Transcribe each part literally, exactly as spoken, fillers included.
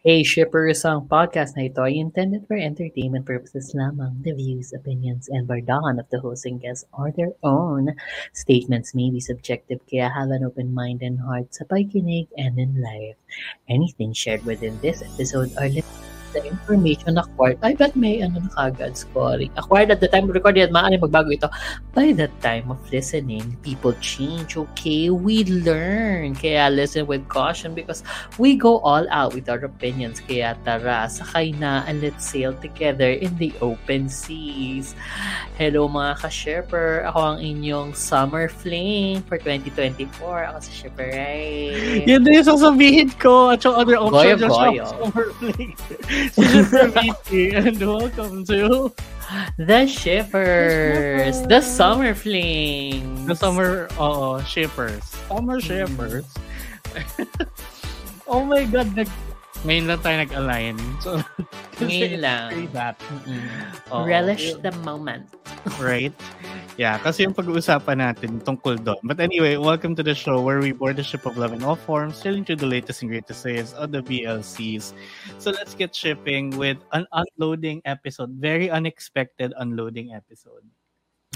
Hey Shippers! Ang podcast na ito ay intended for entertainment purposes lamang. The views, opinions, and bardahan of the host and guests are their own. Statements may be subjective, kaya have an open mind and heart sa pakikinig and in life. Anything shared within this episode are limited to information acquired. Ay, but may ano na kagad scoring. Acquired at the time of recording at maaaring magbago ito. By the time of listening, people change, okay? We learn. Kaya listen with caution because we go all out with our opinions. Kaya tara, sakay na and let's sail together in the open seas. Hello mga ka-shipper. Ako ang inyong summer flame for twenty twenty-four. Ako si Shipper Ray. Yun din yung sasabihin ko at yung other options yung summer flame. So Shipper Vicky and welcome to The Shippers. The, the Summer Flings. The Summer, oo, Shippers. Summer Shippers. Oh my God, nag- ngayon lang tayo nag-align. So, ngayon lang. That. Oh, relish yeah. The moment. Right? Yeah, kasi yung pag-uusapan natin tungkol doon. But anyway, welcome to the show where we board the ship of love in all forms, sailing to the latest and greatest waves of the B L Cs. So let's get shipping with an unloading episode. Very unexpected unloading episode.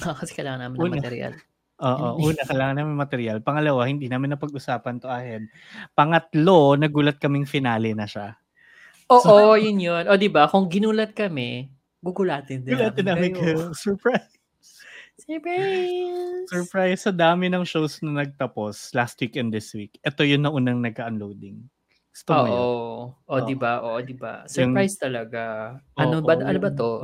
Oh, kasi kailangan namin ng material. Oo, una, kailangan namin material. Pangalawa, hindi namin napag-usapan to ahead. Pangatlo, nagulat kaming finale na siya. Oo, so, oh, yun yun. O diba, kung ginulat kami, gugulatin din gulatin namin kayo. Surprise! Surprise! Surprise! Sa dami ng shows na nagtapos last week and this week. Ito yun na unang nagka-unloading. Oo. O, oh. Diba? Oo, diba? Surprise yung, talaga. Ano oh, ba, oh, ano ba to?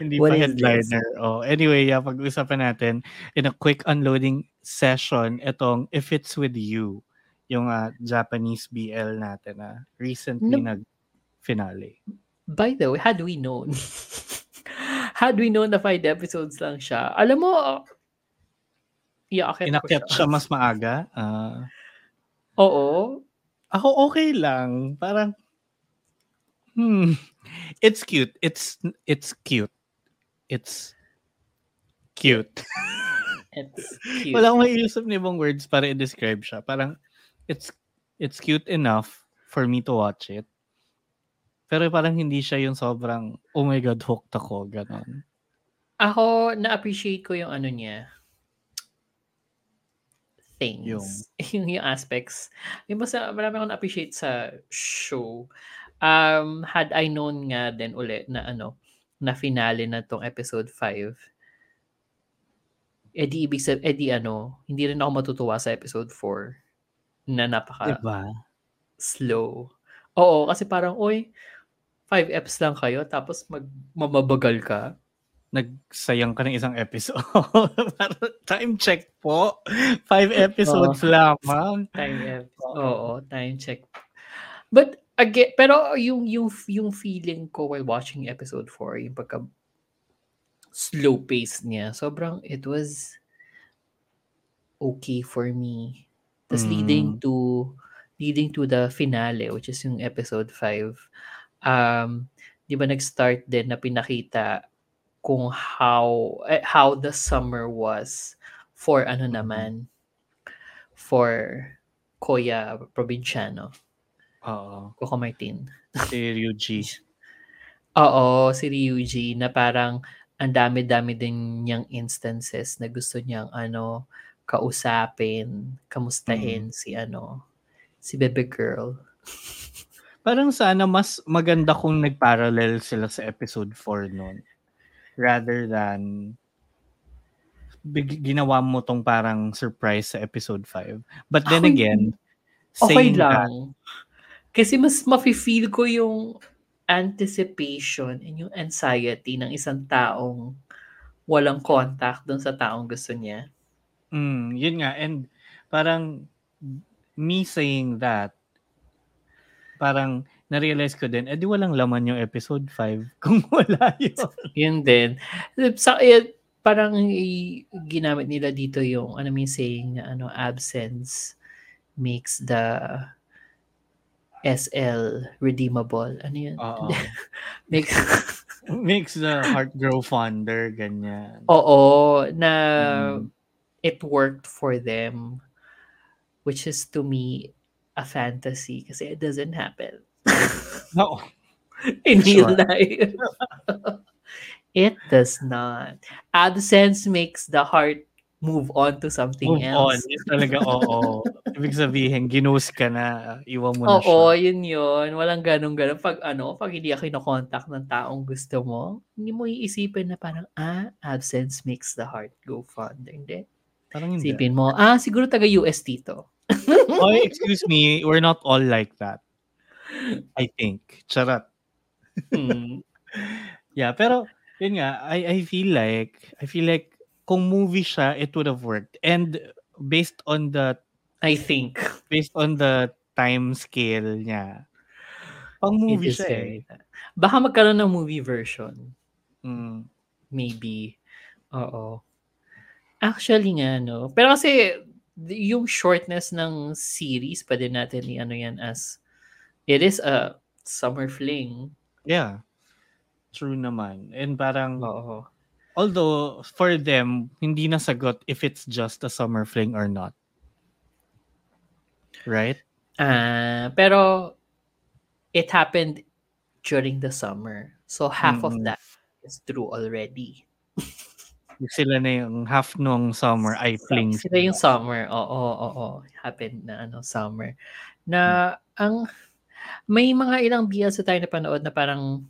Hindi pa headliner. Oh. Anyway, yeah, pag-usapan natin in a quick unloading session itong If It's With You, yung uh, Japanese B L natin na uh, recently no. nag-finale. By the way, had we known... Had we known na five episodes lang siya, alam mo, uh, iaakit ko siya. siya mas maaga. Uh, Oo. Ako okay lang. Parang, hmm. It's cute. It's, it's cute. It's cute. It's cute. Wala akong maiisip na ibang words para i-describe siya. Parang, it's, it's cute enough for me to watch it. Pero parang hindi siya yung sobrang, oh my God, hooked ako, gano'n. Ako, na-appreciate ko yung ano niya. Things. Yung, yung, yung aspects. Yung basta, marami akong na-appreciate sa show. Um, had I known nga din ulit na ano, na finale na tong episode five, eh di ibig sabihin, eh di ano, hindi rin ako matutuwa sa episode four na napaka diba? Slow. Oo, kasi parang, oy, five eps lang kayo, tapos mag, mamabagal ka. Nagsayang ka ng isang episode. Time check po. Five episodes oh, lamang. Time episode. Oo, time check. But, again, pero yung, yung, yung feeling ko while watching episode four, yung pagka slow pace niya, sobrang it was okay for me. Tapos mm. leading to leading to the finale, which is yung episode five. Um, di ba nag-start din na pinakita kung how eh, how the summer was for ano naman for Kuya Provinciano. Oo. Coco Martin. Si Ryuji. Oo, si Ryuji na parang ang dami-dami din niyang instances na gusto niyang ano kausapin, kamustahin mm. si ano si Bebe Girl. Parang sana mas maganda kung nag-parallel sila sa episode four noon. Rather than big, ginawa mo tong parang surprise sa episode five. But then okay. again, okay lang. That, kasi mas mafe-feel ko yung anticipation and yung anxiety ng isang taong walang contact dun sa taong gusto niya. Mm, yun nga. And parang me saying that, parang na-realize ko din, edi walang laman yung episode five kung wala yun. Yun din. Sa, eh, parang eh, ginamit nila dito yung, ano may saying, ano, absence makes the S L redeemable. Ano yun? makes, makes the heart grow fonder, ganyan. Oo, na mm. it worked for them. Which is to me a fantasy kasi it doesn't happen. No. In sure. real life. It does not. AdSense makes the heart move on to something move else. Move on. Yes, talaga, oo. Ibig sabihin, ginose ka na. Iwan mo na siya. Oo, yun yun. Walang ganun-ganun. Pag ano, pag hindi ako kinokontakt ng taong gusto mo, hindi mo iisipin na parang, ah, AdSense makes the heart go fonder. Hindi. Parang hindi. Isipin mo, ah, siguro taga-U S dito. Oh, excuse me, we're not all like that. I think. Charat. Mm. Yeah, pero, yun nga, I, I feel like, I feel like, kung movie siya, it would have worked. And based on the, I think, based on the time scale niya, pang movie siya eh. Baka magkaroon ng movie version. Mm. Maybe. Oo. Actually nga, no. Pero kasi, yung shortness ng series, pwede natin i-ano yan as, it is a summer fling. Yeah. True naman. And parang, oo. Although, for them, hindi nasagot if it's just a summer fling or not. Right? Uh, pero, it happened during the summer. So, half mm-hmm. of that is true already. Sila na yung half nung summer ay fling. Sila yung summer. Oo, oo, oo. Happened na ano summer. Na, mm-hmm. ang, may mga ilang B L C tayo napanood na parang,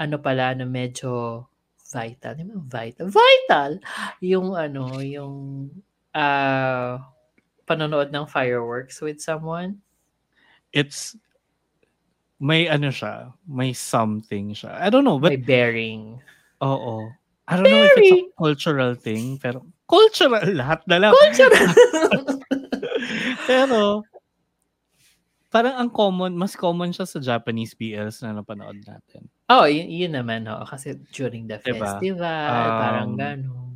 ano pala, na medyo, vital, di ba? Vital. Vital! Yung ano, yung uh, panonood ng fireworks with someone. It's, may ano siya, may something siya. I don't know, but... May bearing. Oo. I don't bearing. know if it's a cultural thing, pero cultural, lahat na lang. Cultural! Pero, parang ang common, mas common siya sa Japanese B Ls na napanood natin. Oh, yun, yun naman, oh. Kasi during the diba? festival, um, parang gano'n.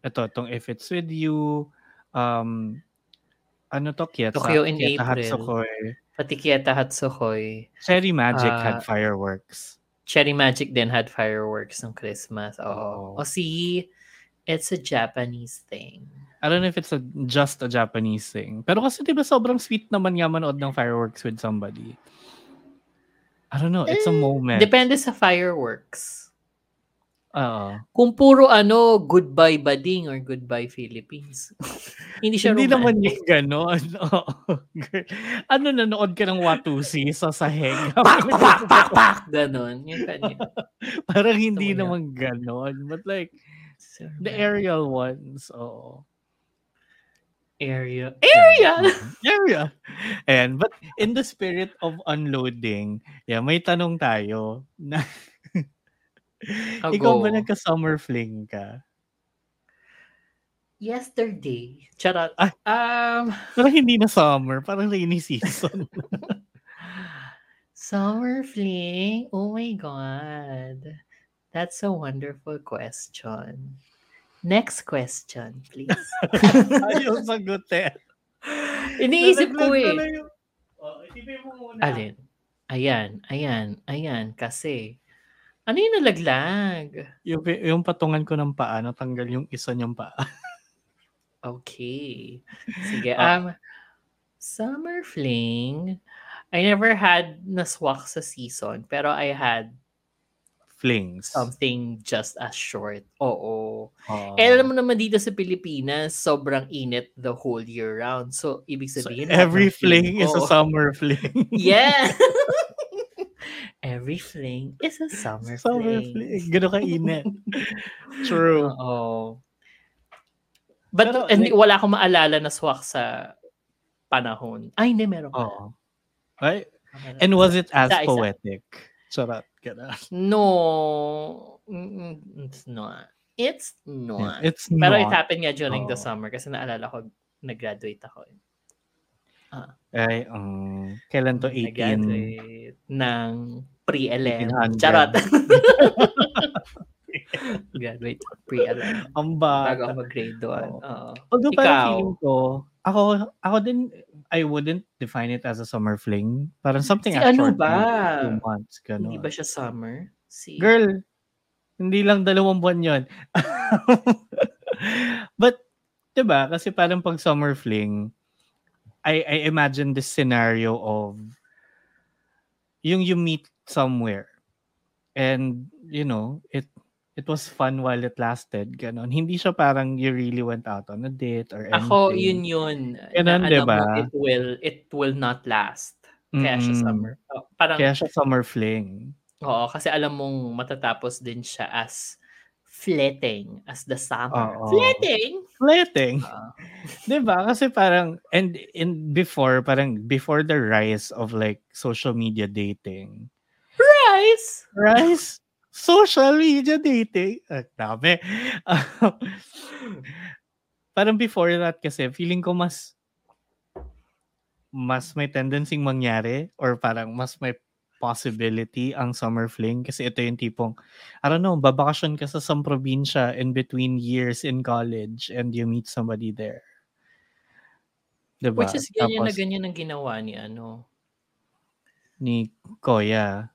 Ito, itong If It's With You, um, ano to, Kieta? Tokyo in Kieta April. Hatsukoy. Pati Kieta Hatsukoy. Cherry Magic uh, had fireworks. Cherry Magic din had fireworks ng Christmas. Oo. Oh. Oh, see, it's a Japanese thing. I don't know if it's a, just a Japanese thing. Pero kasi diba sobrang sweet naman nga manood ng fireworks with somebody. I don't know. It's a moment. Depende sa fireworks. Uh, Kung puro ano, goodbye Bading or goodbye Philippines. Hindi siya romantic. Hindi naman yung gano'n. Ano, nanood ka ng Watusi sa sahig? Pak, pak, pak, pak! Ganon. Yung kanya. Parang hindi Ito naman gano'n. But like, so, the aerial ones. Oo. Area. Area! Area! And but in the spirit of unloading, yeah, may tanong tayo na ikaw ba nagka-summer fling ka? Yesterday. Charot. Ah, um, parang hindi na summer. Parang rainy season. Summer fling? Oh my God. That's a wonderful question. Next question, please. Ayaw sagutin. Iniisip ko eh. Oh, itipin mo muna. Alin? Ayan, ayan, ayan. Kasi, ano yung nalaglag? Yung, yung patungan ko ng paa, natanggal yung isa niyang paa. Okay. Sige. Um, summer fling, I never had naswak sa season, pero I had flings. Something just as short. Oo. Oh. Eh, alam mo naman dito sa Pilipinas, sobrang init the whole year round. So, ibig sabihin... So, every fling, fling is oh. a summer fling. Yeah! Every fling is a summer, summer fling. fling. Gano'n ka init. True. Oo. But Pero, and, like, wala akong maalala na swak sa panahon. Ay, hindi, meron ka. Oo. Right? And was it as isa, poetic? Sarap. No, it's not. It's not. It's not. Pero it happened nga during oh. the summer kasi naalala ko, nag-graduate ako. Ah. Ay, um, kailan to eighteen? Nag-graduate ng pre-eleven. Charot. Graduate pre-eleven. Ang bata. Bago ako mag-grade one. Oh. Although Ikaw. parang feeling ko, ako, ako din, I wouldn't define it as a summer fling. Parang something si ano ba? Two months, ganun. Hindi ba siya summer? Si... Girl, hindi lang dalawang buwan yun. But, diba? Kasi parang pag summer fling, I, I imagine this scenario of yung you meet somewhere. And, you know, it it was fun while it lasted. Ganon. Hindi siya parang you really went out on a date or anything. Ako, yun yun. Ganon, diba? It will, it will not last. Kaya mm-hmm. siya summer. Oh, parang, kaya siya summer fling. Oo, kasi alam mong matatapos din siya as flirting, as the summer. Oh, oh. Flirting? Flirting. Oh. Diba? Kasi parang, and in before, parang before the rise of like social media dating. Rise? Rise? Social media dating. Ah, dami. Uh, parang before that kasi, feeling ko mas mas may tendency mangyari or parang mas may possibility ang summer fling kasi ito yung tipong, I don't know, babakasyon ka sa some probinsya in between years in college and you meet somebody there. Diba? Which is ganyan. Tapos, na ganyan ang ginawa ni ano? Ni Koya.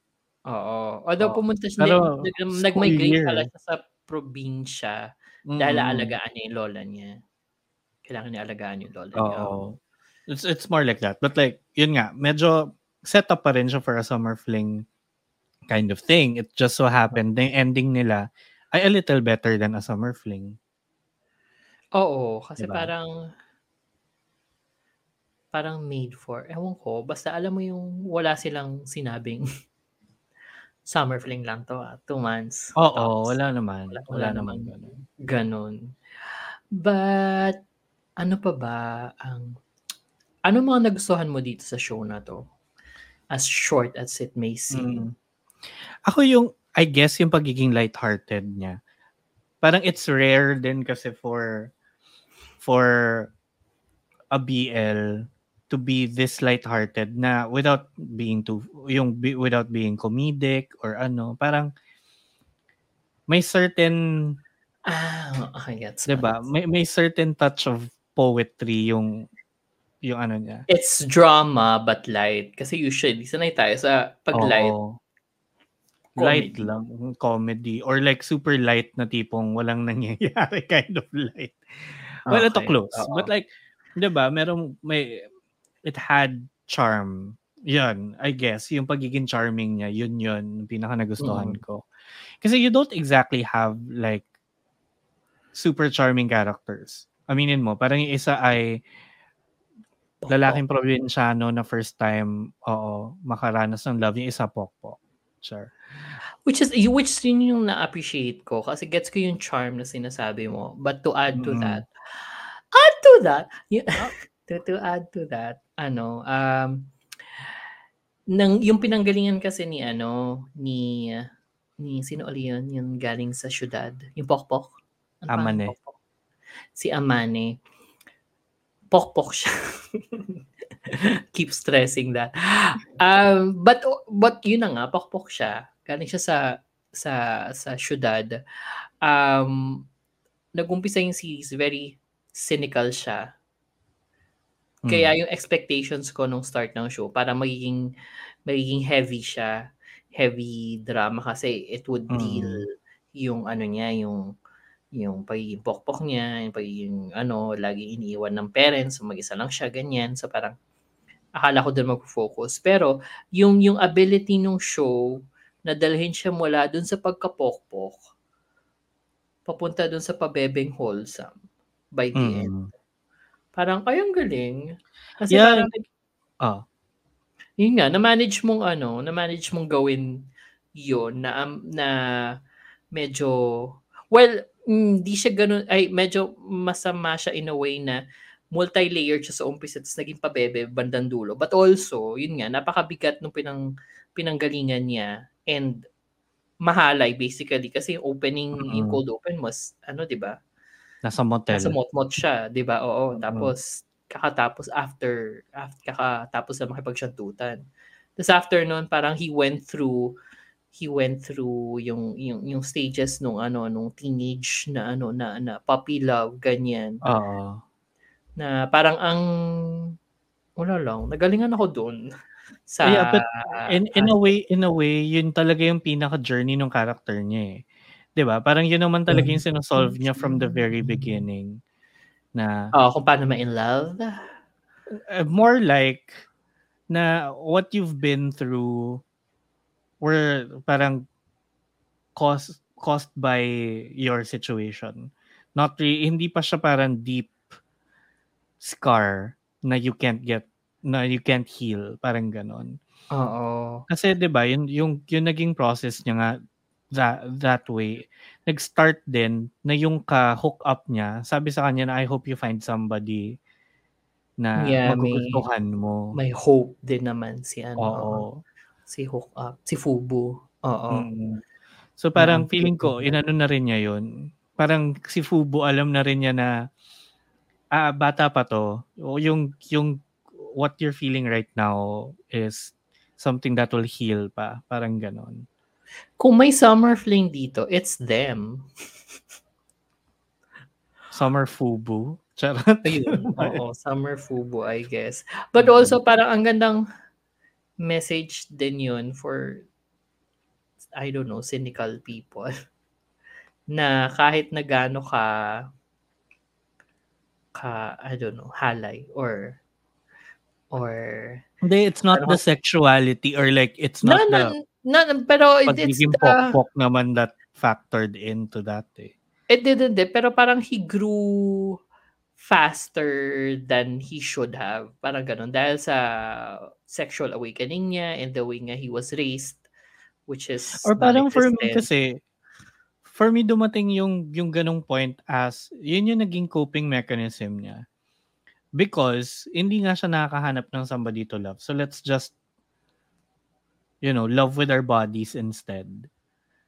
Oo. Although oh, pumunta siya, pero, nag-migrate pala siya sa probinsya mm. dahil alagaan niya yung lola niya. Kailangan niya alagaan yung lola oh, niya. Oh. It's, it's more like that. But like, yun nga, medyo set up pa rin siya for a summer fling kind of thing. It just so happened, the ending nila ay a little better than a summer fling. Oo. Kasi diba? parang... parang made for... Ewan ko. Basta alam mo yung wala silang sinabing... summer fling lang to, ah. Two months. Oo, oh, oh, wala naman. Wala, wala, wala naman. Ganun. ganun. But, ano pa ba ang... Ano mga nagustuhan mo dito sa show na to? As short as it may seem. Mm. Ako yung, I guess, yung pagiging lighthearted niya. Parang it's rare din kasi for for a B L to be this lighthearted na without being too yung without being comedic or ano, parang may certain ah I gets it. Diba? May may certain touch of poetry yung yung ano niya. It's drama but light kasi usually sanay tayo sa pag-light. Oh, light lang, comedy or like super light na tipong walang nangyayari kind of light. Well, okay. Ito close. Uh-oh. But like 'di ba, merong may it had charm. Yun, I guess. Yung pagiging charming niya, yun yun, pinaka nagustuhan mm. ko. Kasi you don't exactly have like super charming characters. Aminin mo, parang yung isa ay lalaking probinsyano na first time oo, makaranas ng love. Yung isa, pokpok. Sure. Which is, which yun yung na-appreciate ko kasi gets ko yung charm na sinasabi mo. But to add to mm. that, add to that, yun, oh. To, to add to that, ano, um, nang, yung pinanggalingan kasi ni, ano, ni, ni, sino ulit yun, yung galing sa syudad, yung Pokpok. Ano Amane. Pokpok? Si Amane. Pokpok siya. Keep stressing that. Um, but, but yun na nga, Pokpok siya. Galing siya sa, sa, sa syudad. Um, nag-umpisa yung series, very cynical siya. Kaya yung expectations ko nung start ng show, para magiging, magiging heavy siya, heavy drama kasi it would deal mm. yung ano niya, yung yung pagiging pokpok niya, yung pagiging ano, lagi iniiwan ng parents, mag-isa lang siya, ganyan. So parang akala ko doon mag-focus. Pero yung, yung ability nung show na dalhin siya mula doon sa pagkapokpok, papunta doon sa pabebeng wholesome by the mm. end. Parang, ay, ang galing. Kasi yeah. parang, ah. yun nga, na-manage mong ano, na-manage mong gawin yun na, um, na medyo, well, hindi siya ganun, ay, medyo masama siya in a way na multi-layered siya sa umpisa, tapos naging pabebe, bandang dulo. But also, yun nga, napakabigat nung pinang, pinanggalingan niya and mahalay basically kasi yung opening, mm-hmm. yung cold open was, ano, diba? Nasa motel. Nasa mot-mot siya, di ba? Oo. Tapos, kakatapos after, after kakatapos na makipagsantutan. Tapos after nun, parang he went through, he went through yung, yung, yung stages nung ano, nung teenage na ano, na, na puppy love, ganyan. Oo. Na parang ang, wala lang, nagalingan ako dun. Sa, yeah, but in, in a way, in a way, yun talaga yung pinaka-journey ng character niya eh. Diba? Parang yun naman talaga yung sinosolve niya from the very beginning. Na, oh, kung paano ma-in-love? Uh, more like na what you've been through were parang caused caused by your situation. Not really, hindi pa siya parang deep scar na you can't get, na you can't heal, parang ganon. Oo. Kasi 'di ba, yung yung yung naging process niya nga that that way. Nag-start din na yung ka-hook up niya, sabi sa kanya na I hope you find somebody na yeah, magugustuhan mo. May hope din naman si ano. Oo. Si hook up, si Fubu. Oo. Mm-hmm. So parang mm-hmm. feeling ko inano na rin niya yun. Parang si Fubu alam na rin niya na ah, bata pa to. Yung yung what you're feeling right now is something that will heal pa, parang ganon. Kung may summer fling dito, it's them. Summer Fubu. Charot. Ayun, oo, summer Fubu, I guess. But also, parang ang gandang message din yun for, I don't know, cynical people. Na kahit na gaano ka, ka, I don't know, halay or or... Hindi, it's not pero, the sexuality or like, it's not no, the... No, No, pero it, it's the... Pagiging naman that factored into that eh. It didn't eh, pero parang he grew faster than he should have. Parang ganun. Dahil sa sexual awakening niya and the way nga he was raised, which is... Or parang for me kasi, for me dumating yung, yung ganung point as, yun yung naging coping mechanism niya. Because, hindi nga siya nakakahanap ng somebody to love. So let's just you know, love with our bodies instead.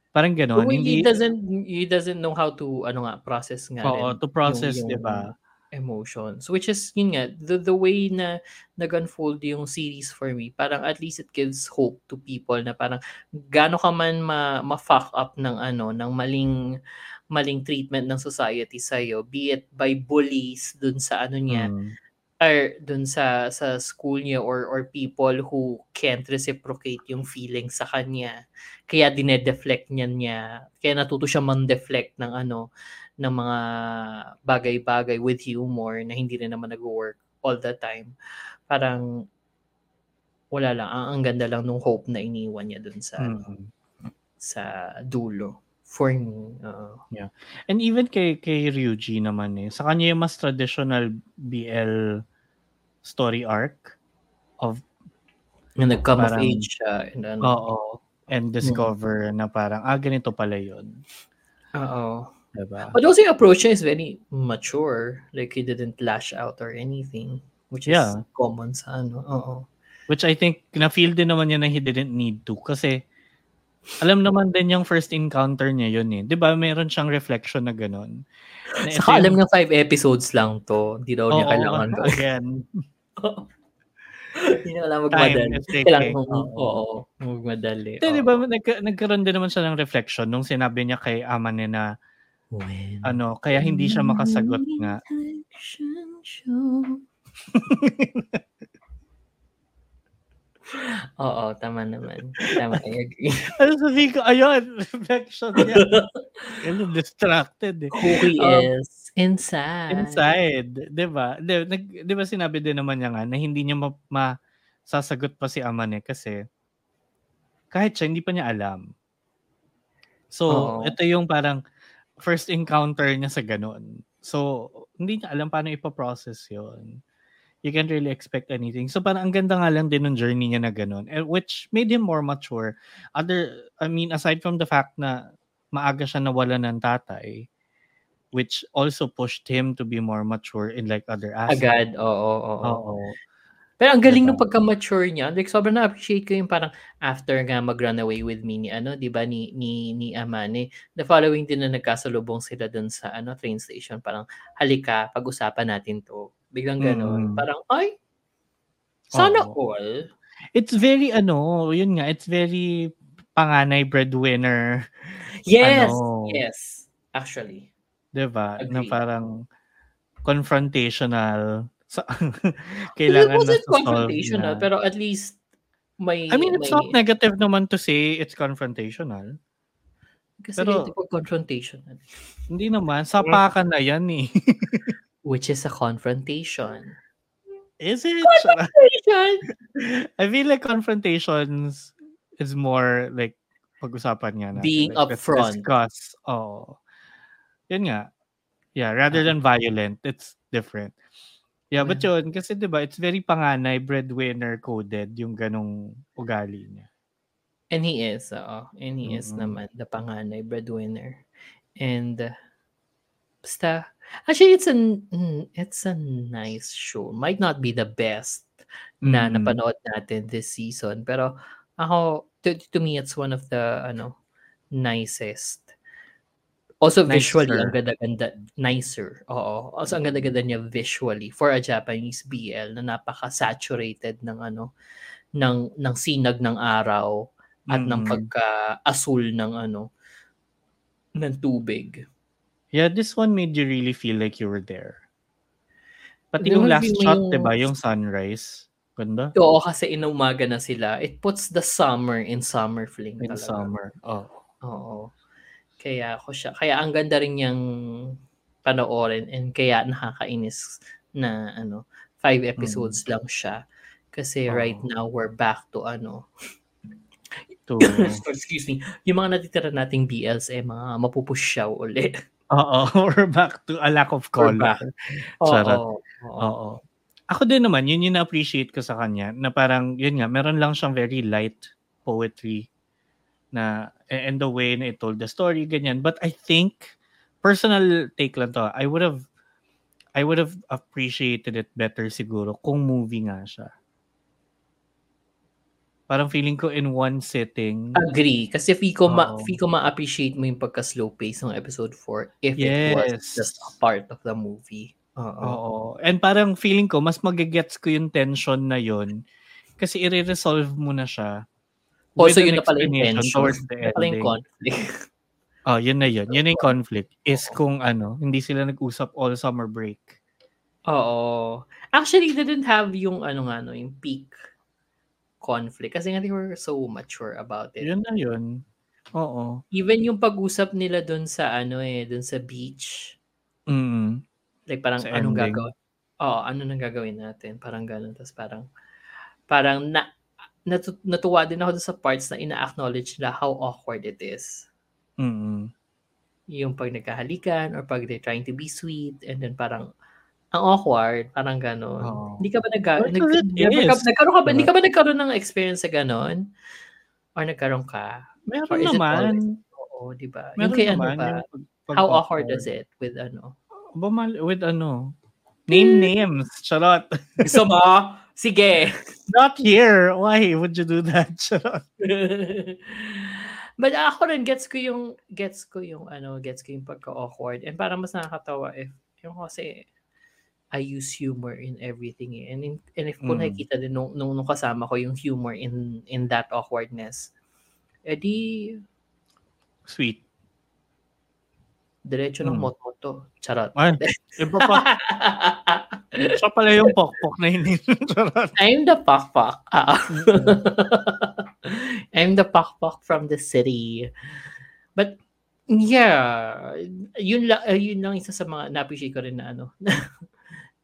Parang gano'n. So, hindi, he doesn't he doesn't know how to ano nga process nga oo, rin, to process, 'di ba? Emotions, which is yun nga the the way na nag-unfold yung series for me. Parang at least it gives hope to people na parang gaano ka man ma, ma-fuck up ng ano, ng maling maling treatment ng society sa iyo, be it by bullies dun sa ano niya. Hmm. Or dun sa sa school niya or or people who can't reciprocate yung feeling sa kanya. Kaya dinedeflect niya niya. Kaya natuto siya man-deflect ng ano, ng mga bagay-bagay with humor na hindi rin naman nag-work all the time. Parang wala lang. Ang, ang ganda lang nung hope na iniwan niya dun sa mm-hmm. sa dulo. For me. Uh, yeah. And even kay, kay Ryuji naman eh. Sa kanya yung mas traditional B L story arc of and the come parang, of age uh, and then, oo. And discover mm-hmm. na parang ah, ganito pala yun. Oo. Diba? But also yung approach niya is very mature. Like he didn't lash out or anything. Which is yeah. common sa ano. Oo. Which I think na-feel din naman niya na he didn't need to. Kasi alam naman din yung first encounter niya yun eh. Diba meron siyang reflection na ganun. Na saka yung... alam niya five episodes lang to. Hindi daw niya oh, kailangan. Oo, again. Hindi niya kailangan magmadali. Kailangan mag- oh, magmadali. Di, oh. Diba nag- nagkaroon din naman siya ng reflection nung sinabi niya kay Amane na when ano, kaya hindi siya makasagot nga. Oo, tama naman. Tama, I agree. Ano sabi ko? Ayun, reflection niya. I'm distracted. Eh. Who he um, is inside. Inside. Diba? Diba sinabi din naman niya nga na hindi niya masasagot pa si Amane kasi kahit siya, hindi pa niya alam. So, oh. ito yung parang first encounter niya sa ganun. So, hindi niya alam paano ipaprocess yun. You can't really expect anything. So parang ang ganda nga lang din ng journey niya na ganun. Which made him more mature. Other, I mean, aside from the fact na maaga siya nawala ng tatay, which also pushed him to be more mature in like other aspects. Agad, oo, oo, oo. oo. Pero ang galing diba? Nung pagka-mature niya. Like sobrang na-appreciate ko yung parang after nga mag-run away with me ni ano, di ba, ni, ni, ni Amane. The following din na nagkasalubong sila dun sa ano train station. Parang halika, pag-usapan natin to. Biglang gano'n. Mm. Parang, ay, sana oh. all. It's very, ano, yun nga, it's very panganay breadwinner. Yes, ano, yes, actually. Diba? Agreed. Na parang confrontational. Kailangan na to confrontational, na. Pero at least may... I mean, it's may... not negative naman to say it's confrontational. Kasi pero, hindi po confrontational. Hindi naman, sapakan na yan eh. Which is a confrontation. Is it? Confrontation! I feel like confrontations it's more like pag-usapan nga natin. Being like, upfront. Discuss. Oh. Yun nga. Yeah, rather than violent, it's different. Yeah, but yun, kasi diba, it's very panganay, breadwinner coded yung ganong ugali niya. And he is, oo. And he mm-hmm. is naman, the panganay, breadwinner. And, uh, basta, actually, it's a, it's a nice show. Might not be the best mm-hmm. na napanood natin this season, pero ako, to, to me, it's one of the, ano, nicest. Also, nicer. Visually, ang ganda-ganda. Nicer. Oo. Also, ang ganda-ganda niya visually for a Japanese B L na napaka-saturated ng ano, ng, ng sinag ng araw at mm. ng pagka-asul ng ano, ng tubig. Yeah, this one made you really feel like you were there. Pati yung last shot, yung... diba? Yung sunrise. Ganda. Oo, kasi inumaga na sila. It puts the summer in summer fling. In talaga. Summer. Oh. Oo. Kaya ako siya. Kaya ang ganda rin niyang panoorin and kaya nakakainis na ano, five episodes mm. lang siya. Kasi oh. right now we're back to ano. To... Excuse me. Yung mga natitira nating B Ls eh, mga mapupusyaw ulit. Oo. We're back to a lack of color. Oo. Oo. Ako din naman, yun yung na-appreciate ko sa kanya na parang, yun nga, meron lang siyang very light poetry na and the way na it told the story ganyan, but I think personal take lang to, I would have I would have appreciated it better siguro kung movie nga siya. Parang feeling ko in one sitting. Agree. Kasi fiko ma fiko ma-appreciate mo yung pagka slow pace ng episode four if yes. it was just a part of the movie. Oo. And parang feeling ko mas magagets ko yung tension na yun kasi i-resolve mo na siya. Oh, so yun na pala yung tension. Yun na pala yung conflict. Oh, yun na yun. Yun na yung conflict. Is kung ano, hindi sila nag-usap all summer break. Oo. Actually, they didn't have yung ano nga, no, yung peak conflict. Kasi nga they were so mature about it. Yun na yun. Oo. Even yung pag-usap nila dun sa ano eh, dun sa beach. Mm. Like parang sa anong ending. Gagawin? Oo, ano nang gagawin natin? Parang ganun. Tapos parang, parang na, Natu- natuwa din ako sa parts na ina-acknowledge na how awkward it is. Mm-hmm. Yung pag nagkahalikan or pag they're trying to be sweet and then parang ang awkward, parang gano'n. Oh. Hindi ka ba nagkaroon? Nag- nag- nag- nagkaroon ka ba? Hindi ka ba nagkaroon ng experience sa gano'n? Or nagkaroon ka? Meron naman. Oo, di ba? Yung kay ano ba? How awkward is it with ano? With ano? Name names. Charot. Gusto mo? Sige. Not here. Why would you do that? But ako rin, gets ko yung, gets ko yung, ano, gets ko yung pagka-awkward. And parang mas nakakatawa if, yung kasi, I use humor in everything. Eh. And, in, and if mm. kung nakikita din nung, nung, nung kasama ko yung humor in, in that awkwardness, edi, sweet. Diretso mm. ng moto-moto. Charot. Ay, iba pa. Siya pala yung pokpok na hindi. I'm the pokpok. Ah. I'm the pokpok from the city. But, yeah, yun, la, yun lang isa sa mga na-appreciate ko rin na ano,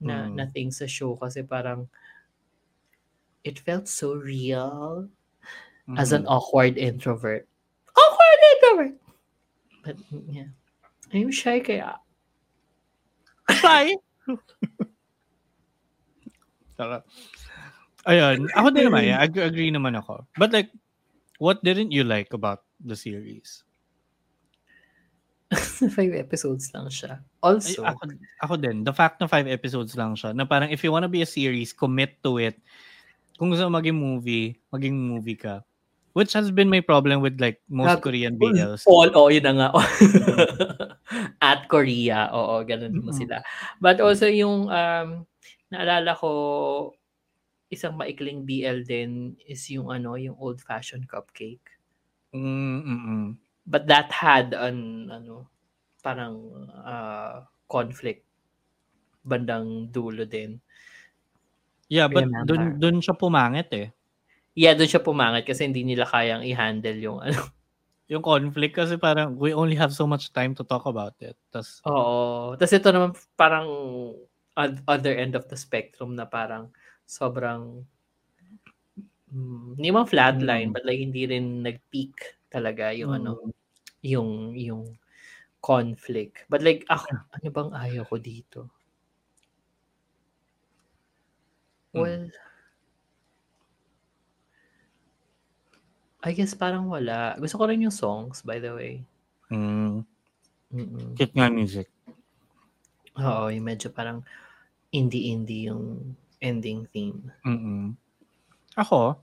na, mm. na thing sa show kasi parang it felt so real mm. as an awkward introvert. Awkward introvert! But, yeah. I'm shy kaya. Shy? Ayun, ako din naman, yeah. Ag- agree naman ako. But like, what didn't you like about the series? Five episodes lang siya. Also, Ay, ako, ako din, the fact na five episodes lang siya, na parang if you wanna be a series, commit to it. Kung gusto maging movie, maging movie ka. Which has been my problem with like most At, Korean B Ls. All, oh, yun na nga. At Korea, oo, ganun mo sila. But also yung, um, naalala ko, isang maikling B L din is yung ano, yung old-fashioned cupcake. Mm-mm. But that had an, ano, parang uh, conflict bandang dulo din. Yeah, but dun, dun siya pumangit eh. Yeah, doon siya pumangat kasi hindi nila kayang i-handle yung ano. Yung conflict kasi parang we only have so much time to talk about it. Tas Oo. Tas ito naman parang other end of the spectrum na parang sobrang Hindi man flatline, mm. but like hindi rin nag-peak talaga yung mm. ano, yung yung conflict. But like ako, ano bang ayaw ko dito? Well, mm. I guess parang wala. Gusto ko rin yung songs, by the way. Mm. Cute nga music. Oo, yung medyo parang indie-indie yung ending theme. Mm-mm. Ako,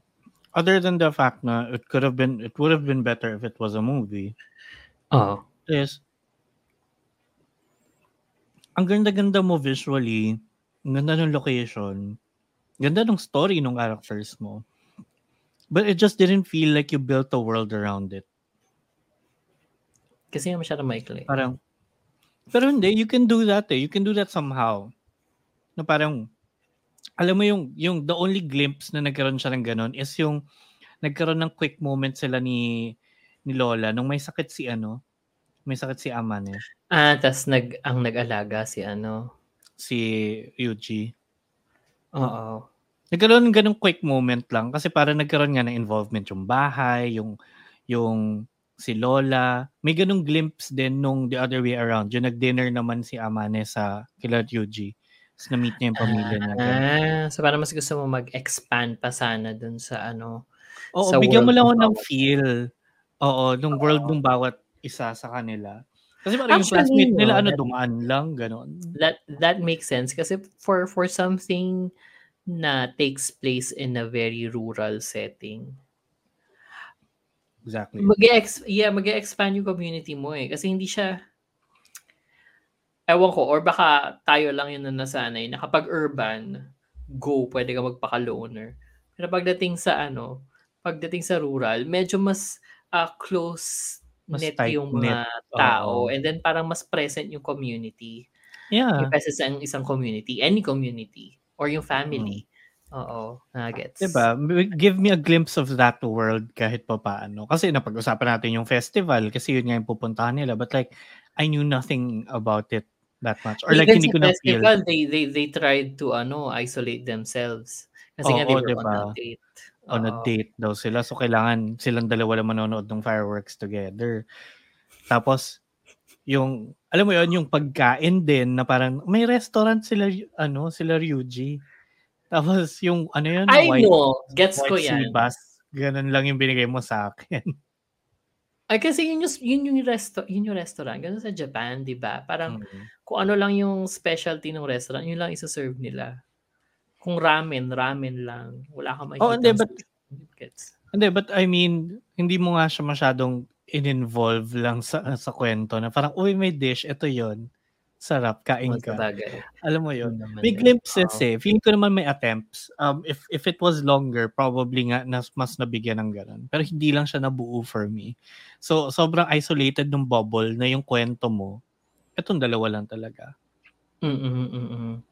other than the fact na it could have been, it would have been better if it was a movie. Oo. Yes. Ang ganda-ganda mo visually, ang ganda ng location, ganda ng story ng characters mo. But it just didn't feel like you built a world around it. Kasi nga masyadong maikli. Parang, pero hindi, you can do that eh. You can do that somehow. Na parang, alam mo yung, yung the only glimpse na nagkaroon siya ng ganun is yung nagkaroon ng quick moment sila ni ni Lola nung may sakit si ano, may sakit si Amane. Ah, tas nag, ang nag-alaga si ano? Si Yuji. Oo. Nagkaroon ng ganung quick moment lang kasi para nagkaroon nga ng involvement yung bahay, yung yung si Lola. May ganung glimpse din nung the other way around. Yung nag-dinner naman si Amane sa kila Yuji. Tapos na-meet niya yung pamilya uh, niya. Ah, so para mas gusto mo mag-expand pa sana dun sa ano. Oo, sa bigyan mo lang ako ng feel. Oo, nung world ng bawat isa sa kanila. Kasi parang actually, yung classmate nila no, ano, that, dumaan lang, gano'n. That, that makes sense. Kasi for for something na takes place in a very rural setting. Exactly. Mag-ex- yeah, mag-expand yung community mo eh. Kasi hindi siya, ewan ko, or baka tayo lang yun na nasanay, na kapag urban, go, pwede ka magpaka-loner. Pero pagdating sa ano, pagdating sa rural, medyo mas uh, close mas net yung mga net. Tao. Oh. And then parang mas present yung community. Yeah. Yung presence ng isang community, any community. Or yung family. Mm. Oo. Nuggets. Diba? Give me a glimpse of that world kahit pa paano. Kasi napag-usapan natin yung festival kasi yun nga yung pupuntahan nila. But like, I knew nothing about it that much. Or even like, hindi ko na feel. They, they, they tried to ano isolate themselves. Kasi oo, nga they were diba? On a date. On a date daw sila. So kailangan silang dalawa lang manonood ng fireworks together. Tapos, yung alam mo yun, yung pagkain din na parang may restaurant sila ano sila Ryuji. Tapos yung ano yun, I white, know. Gets white ko yan. Silbas. Ganun lang yung binigay mo sa akin. Ay kasi yun yung yun yung resto, yun yung restaurant ganun sa Japan, 'di ba? Parang mm-hmm. kung ano lang yung specialty ng restaurant, yun lang isa-serve nila. Kung ramen, ramen lang. Wala kang makikita. Oh, hindi but hindi but I mean, hindi mo nga siya masyadong in-involve lang sa sa kwento na parang, uy, may dish, ito yon, sarap, kain ka. Alam mo yun. May glimpses eh. Feeling ko naman may attempts. Um, if if it was longer, probably nga nas, mas nabigyan ng ganun. Pero hindi lang siya nabuo for me. So, sobrang isolated ng bubble na yung kwento mo. Itong dalawa lang talaga. Mm-mm-mm-mm.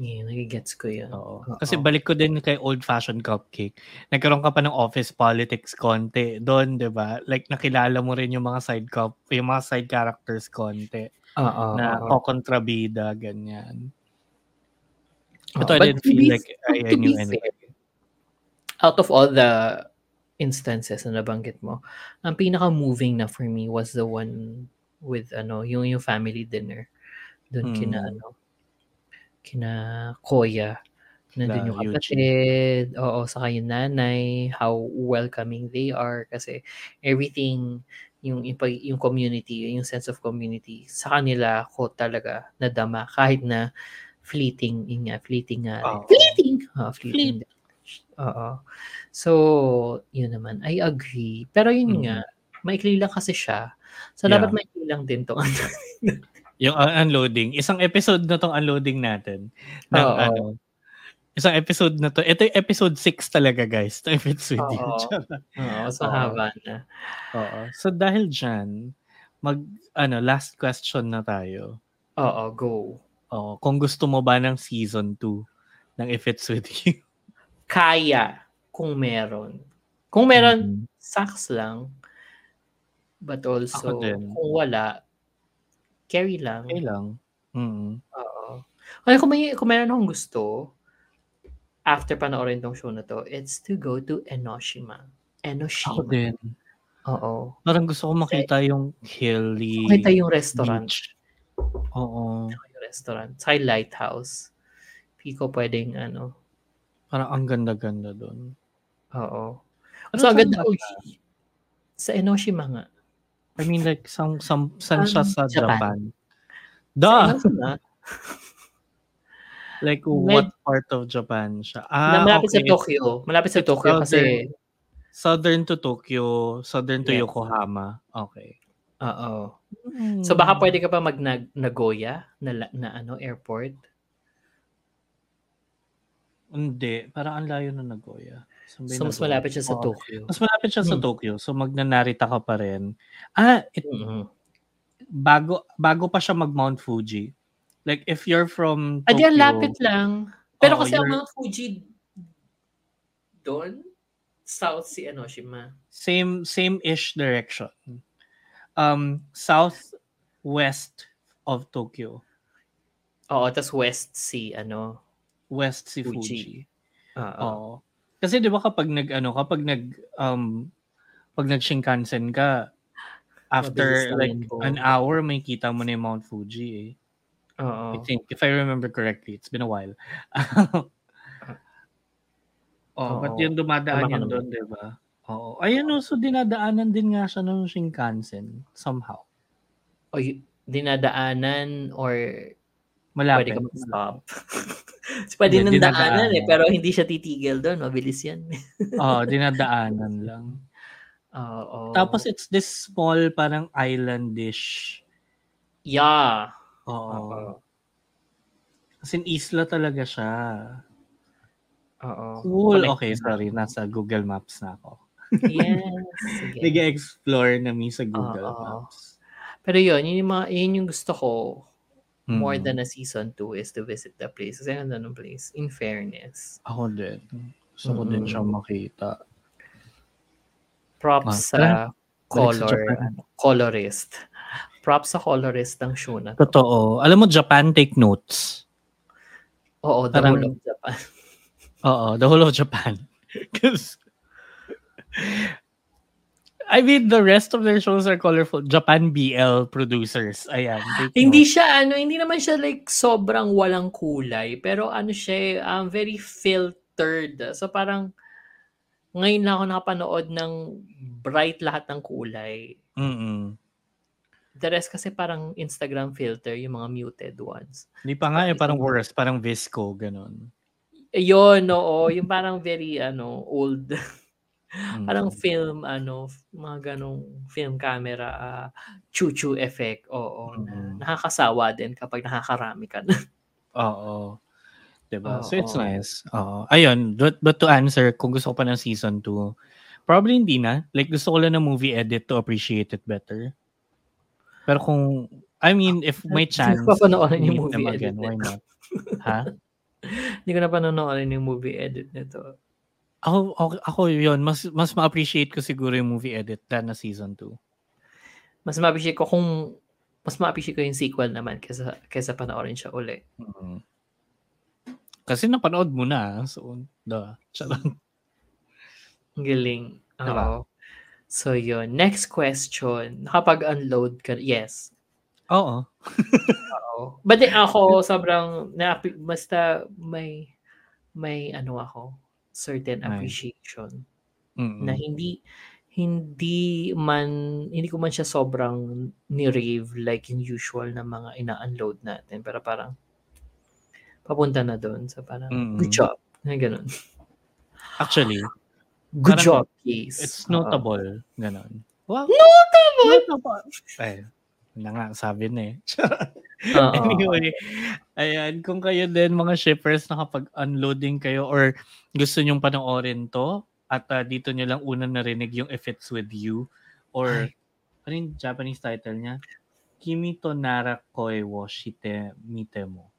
Yeah, nagigets ko yun. Oo. Kasi balik ko din kay old-fashioned cupcake. Nagkaroon ka pa ng office politics konti doon, di ba? Like, nakilala mo rin yung mga side cup, yung mga side characters konti. Oo. Na kokontrabida, ganyan. But I didn't feel like I knew anything. Out of all the instances na nabanggit mo, ang pinaka-moving na for me was the one with, ano, yung yung family dinner. Doon kina, ano, kina Koya. Nandun yung kapatid. Oo, saka yung nanay. How welcoming they are. Kasi everything, yung, yung community, yung sense of community, sa kanila ko talaga nadama. Kahit na fleeting, yun nga, fleeting nga. Oh. Fleeting! Oh, fleeting. Oo. So, yun naman. I agree. Pero yun mm. nga, maikli lang kasi siya. So, yeah. Dapat maikli lang din to. Yung unloading. Isang episode na tong unloading natin. Ng, oh, ano, isang episode na to. Ito yung episode six talaga, guys. If it's with oh, you. Oo, so haba na. Oo. So dahil dyan, mag, ano, last question na tayo. Oo, go. Oo. Kung gusto mo ba ng season two ng If It's With You? Kaya. Kung meron. Kung meron, mm-hmm. sucks lang. But also, kung wala, carry lang. Carry lang. Mm-hmm. Oo. Kaya kung, may, kung meron akong gusto, after panoorin tong show na to, it's to go to Enoshima. Enoshima. Ako din. Oo. Parang gusto ko makita eh, yung hilly. Makita yung restaurant. Beach. Oo. Yung restaurant. Sa lighthouse. Pico pwedeng ano. Parang ang ganda-ganda doon. Oo. Ano so, agad na uwi. Sa Enoshima nga. I mean like, saan um, siya sa Japan? Japan. Da! Like, what Med- part of Japan siya? Ah, malapit okay. sa Tokyo. Malapit sa Tokyo kasi... Southern to Tokyo, southern to yes. Yokohama. Okay. Oo. Mm. So, baka pwede ka pa mag Nagoya na, na ano, airport? Hindi. Parang ang layo na Nagoya. Sambay so, mas Nagoya. Malapit siya sa Tokyo. Mas malapit siya hmm. sa Tokyo. So, magnanarita ka pa rin. Ah, it, mm-hmm. bago bago pa siya mag Mount Fuji. Like, if you're from Tokyo... Adi, ang lapit lang. Pero oh, kasi ang Mount Fuji doon, south si Enoshima. Same same-ish direction. Um, southwest of Tokyo. Oo, tas west si ano? West si Fuji. Fuji. Uh, Oo. Kasi 'di ba kapag nag ano, kapag nag um pag nag Shinkansen ka after like an hour may kita mo na yung Mount Fuji eh. Oo. I think if I remember correctly, it's been a while. Oh, but yung dumadaan yun doon, di ba? Oo. Ayun, so dinadaanan din nga siya ng Shinkansen somehow. O, dinadaanan or malapit. Pwede ka mag-stop. So, pwede yeah, nang daanan eh, pero hindi siya titigil doon. Mabilis yan. Oo, oh, dinadaanan lang. Oo. Tapos it's this small parang islandish. Yeah. Oo. Kasi isla talaga siya. Oo. Cool. Okay, sorry. Nasa Google Maps na ako. Yes. Nag-explore na mi sa Google Uh-oh. Maps. Pero yun, yun yung, mga, yun yung gusto ko hmm. more than a season two is to visit the place. Kasi ang ganda ng place. In fairness. Ako din. Gusto mm-hmm. ko din siya makita. Props ah, sa ah, color, colorist. Props sa colorist ng show na to. Totoo. Alam mo, Japan, take notes. Oo, the Parang... whole of Japan. Oo, the whole of Japan. Because, I mean, the rest of their shows are colorful. Japan B L producers. Ayan. Hindi siya, ano, hindi naman siya like sobrang walang kulay. Pero ano siya, um, very filtered. So parang, ngayon na ako nakapanood ng bright lahat ng kulay. Mm-mm. The rest kasi parang Instagram filter, yung mga muted ones. Hindi pa nga, eh, parang worse, parang visco, ganun. Yun, oo. Yung parang very, ano, old. Mm-hmm. Parang film, ano, mga ganong film camera, uh, chuchu effect. Oo. Mm-hmm. Na, nakakasawa din kapag nakakarami ka na. Oo. Diba? Oo. So it's nice. Oo. Ayun, but, but to answer, kung gusto ko pa ng season two, probably hindi na. Like, gusto ko lang ng movie edit to appreciate it better. Pero kung, I mean, if may chance, hindi ko papanoorin yung movie edit. Why not? Ha? Hindi ko na panonood yung movie edit nito. Ako, ako, ako yun, mas mas ma-appreciate ko siguro yung movie edit than na season two. Mas ma-appreciate ko kung mas ma-appreciate ko yung sequel naman kaysa, kaysa panoorin siya uli. Mm-hmm. Kasi napanood mo na. So, da. Chalang. Galing. Oo. So, yun. Next question. Nakapag-unload ka. Yes. Oo. Oo. But then ako, sobrang, na, basta may, may ano ako, certain appreciation. Mm-hmm. Na hindi, hindi man, hindi ko man siya sobrang ni-rave like yung usual na mga ina-unload natin. Pero parang, papunta na doon. So parang, mm-hmm. good job. Ganun. Actually, good parang, job, please. It's notable. Uh-oh. Ganun. Wow. Notable! Notable! Ay. Na nga, sabi na eh. Anyway, ayan, kung kayo din mga shippers nakapag-unloading kayo or gusto nyong panoorin to at uh, dito nyo lang unang narinig yung If It's With You or ay. Ano yung Japanese title niya? Kimito Nara Koi wo Shite Mitemo.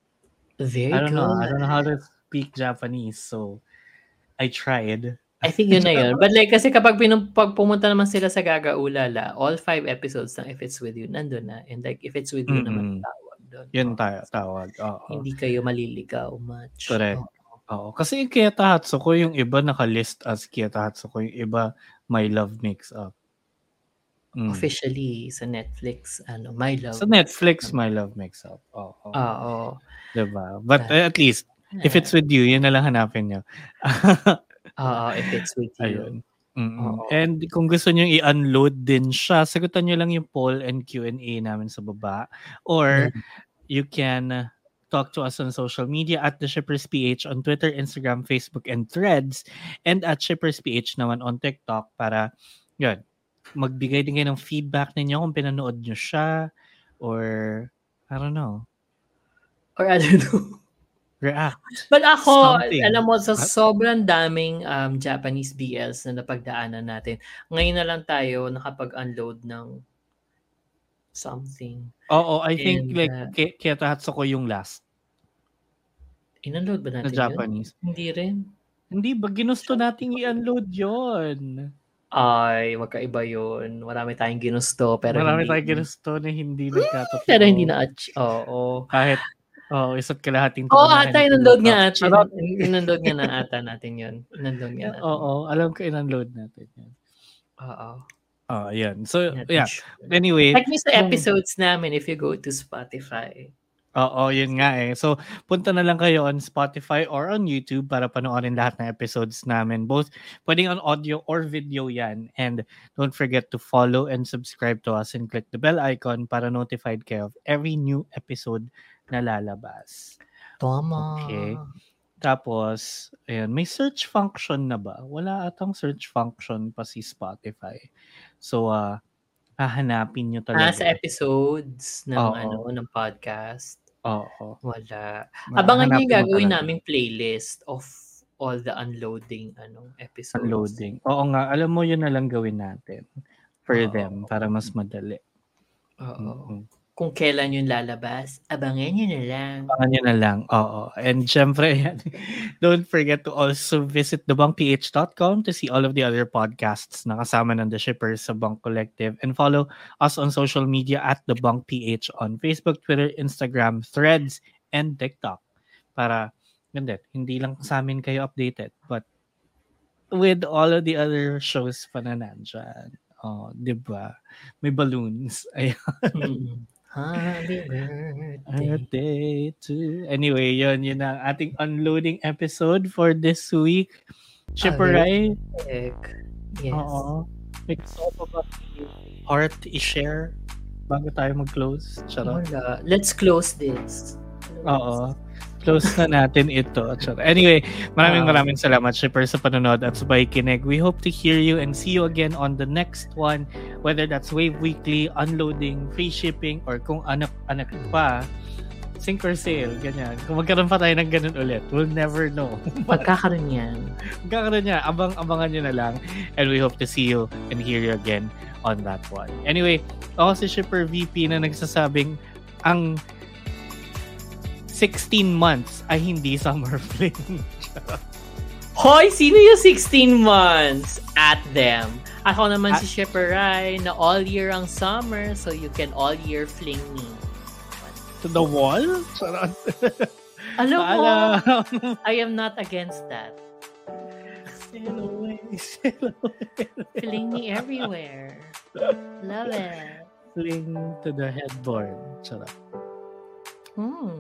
Very I don't good. know. I don't know how to speak Japanese so I tried. I think yun na yun. But like, kasi kapag pinum- pumunta naman sila sa Gagaulala, all five episodes ng If It's With You, nandun na. And like, If It's With You mm-hmm. naman, tawag doon. Yun tayo, tawag. Oh, oh. Hindi kayo maliligaw much. Correct. Oh, oh. Oo, kasi yung Kiyata Hatsuko, yung iba naka-list as Kiyata Hatsuko, yung iba My Love Mix-up. Mm. Officially sa Netflix, ano, My Love. Sa Netflix, Mix-up. My Love Mix-up. Oo. Oh, oh. oh, oh. Diba? But uh, at least, uh, If It's With You, yun na lang hanapin nyo. Oo, If It's With You. Oh. And kung gusto nyo i-unload din siya, sagutan nyo lang yung poll and Q and A namin sa baba. Or, mm. you can talk to us on social media at The Shippers P H on Twitter, Instagram, Facebook, and Threads. And at Shippers P H naman on TikTok para, yun, magbigay din kayo ng feedback ninyo kung pinanood nyo siya or I don't know. Or I don't know. React. But ako, something. Alam mo, sa sobrang daming um, Japanese B Ls na napagdaanan natin, ngayon na lang tayo nakapag-unload ng something. Oo, I And, think like uh, k- Kiyata Hatsuko yung last. In-unload ba natin na Japanese? Yun? Hindi rin. Hindi, ba ginusto natin i-unload yun? Ay, magkaiba yun. Marami tayong ginusto. Pero Marami hindi, tayong ginusto na hindi nagkatotoo. Pero hindi na atch. Oo. Kahit, oh, isa't kalahating. Oo, oh, ata, in-unload nga ata. In-unload nga na ata natin yun. In-unload nga natin. Oo, alam ko in-unload natin yun. Oo. Oh, yan. So, yeah. Anyway. Like sa episodes namin if you go to Spotify. Oo, yun nga eh. So, punta na lang kayo on Spotify or on YouTube para panoorin lahat ng episodes namin. Both, pwedeng on audio or video yan. And don't forget to follow and subscribe to us and click the bell icon para notified kayo of every new episode na lalabas. Tama. Okay. Tapos, ayan, may search function na ba? Wala atang search function pa si Spotify. So, ah, uh, hahanapin nyo talaga. Ah, sa episodes ng, oh, ano, oh. ng podcast. Oo. Wala. Abangan nyo yung gagawin naming playlist of all the unloading ano episodes. Unloading. Oo nga. Alam mo, yun na lang gawin natin for oh, them para mas madali. Oo. Mm-hmm. Kung kailan yung lalabas, abangan nyo na lang. Abangan nyo na lang. Oo. And syempre, don't forget to also visit the bunk p h dot com to see all of the other podcasts na kasama ng The Shippers sa Bunk Collective and follow us on social media at The Bunk P H on Facebook, Twitter, Instagram, Threads, and TikTok. Para, ganun, hindi lang sa amin kayo updated, but with all of the other shows pa na nandyan. Oh, diba? May balloons. Ayan. Happy birthday to... Anyway, yun, yun ang ating unloading episode for this week. Shipperay. Yes. Oo. May gusto pa ba heart i-share bago tayo mag-close? Charot. Let's close this. Oo. Close na natin ito. Anyway, maraming maraming salamat, Shippers, sa panonood at sa pakikinig. We hope to hear you and see you again on the next one, whether that's Wave Weekly, Unloading, Free Shipping, or kung anak-anak pa, sink or sale, ganyan. Kung magkaroon pa tayo ng ganun ulit, we'll never know. Magkakaroon yan. Magkakaroon yan. Abang-abangan nyo na lang. And we hope to see you and hear you again on that one. Anyway, ako si Shipper V P na nagsasabing ang sixteen months ay hindi summer fling. Hoy, sino yung sixteen months? At them. Ako naman At... si Shipperay na all year ang summer, so you can all year fling me. To the wall? Alam mo, I am not against that. Sail away, sail away. Fling me everywhere. Love it. Fling to the headboard. Charot. Hmm.